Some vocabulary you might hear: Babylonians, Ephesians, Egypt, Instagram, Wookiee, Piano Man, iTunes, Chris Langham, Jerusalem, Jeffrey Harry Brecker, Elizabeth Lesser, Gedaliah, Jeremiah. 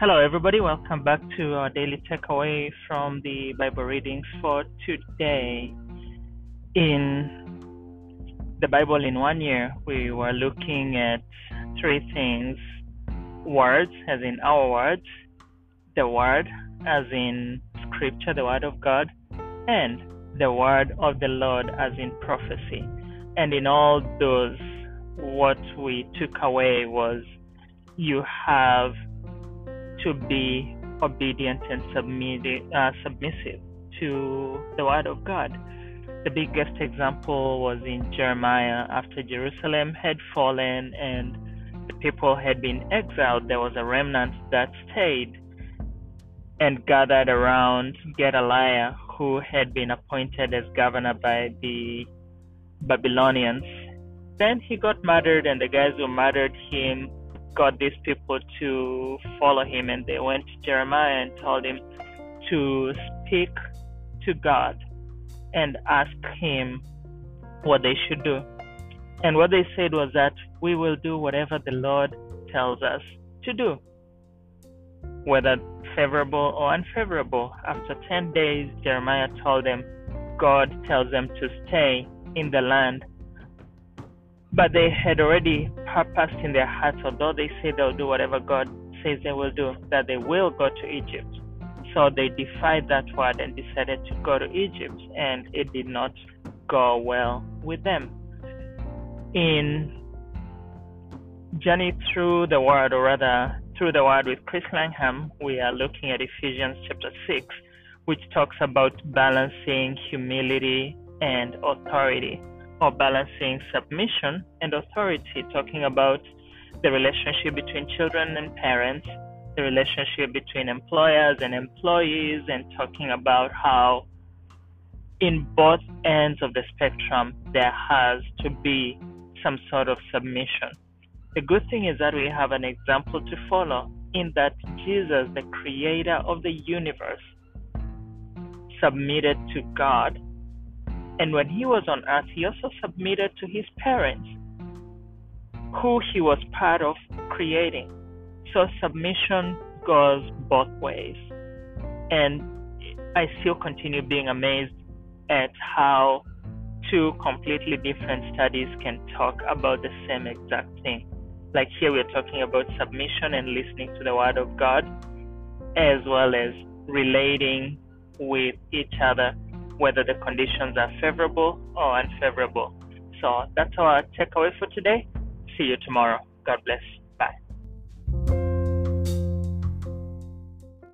Hello everybody, welcome back to our daily takeaway from the Bible reading for today. In the Bible in 1 year, we were looking at three things: words, as in our words; the Word, as in Scripture, the Word of God; and the Word of the Lord, as in prophecy. And in all those, what we took away was you have to be obedient and submissive to the Word of God. The biggest example was in Jeremiah. After Jerusalem had fallen and the people had been exiled, there was a remnant that stayed and gathered around Gedaliah, who had been appointed as governor by the Babylonians. Then he got murdered, and the guys who murdered him got these people to follow him, and they went to Jeremiah and told him to speak to God and ask him what they should do. And what they said was that we will do whatever the Lord tells us to do, whether favorable or unfavorable. After 10 days, Jeremiah told them God tells them to stay in the land. But they had already purposed in their hearts, although they say they'll do whatever God says they will do, that they will go to Egypt. So they defied that word and decided to go to Egypt, and it did not go well with them. In Journey Through the Word, or rather Through the Word with Chris Langham, we are looking at Ephesians chapter 6, which talks about balancing humility and authority, or balancing submission and authority, talking about the relationship between children and parents, the relationship between employers and employees, and talking about how in both ends of the spectrum there has to be some sort of submission. The good thing is that we have an example to follow in that Jesus, the creator of the universe, submitted to God. And when he was on earth, he also submitted to his parents, who he was part of creating. So submission goes both ways. And I still continue being amazed at how two completely different studies can talk about the same exact thing. Like here we're talking about submission and listening to the Word of God, as well as relating with each other, whether the conditions are favorable or unfavorable. So that's our takeaway for today. See you tomorrow. God bless.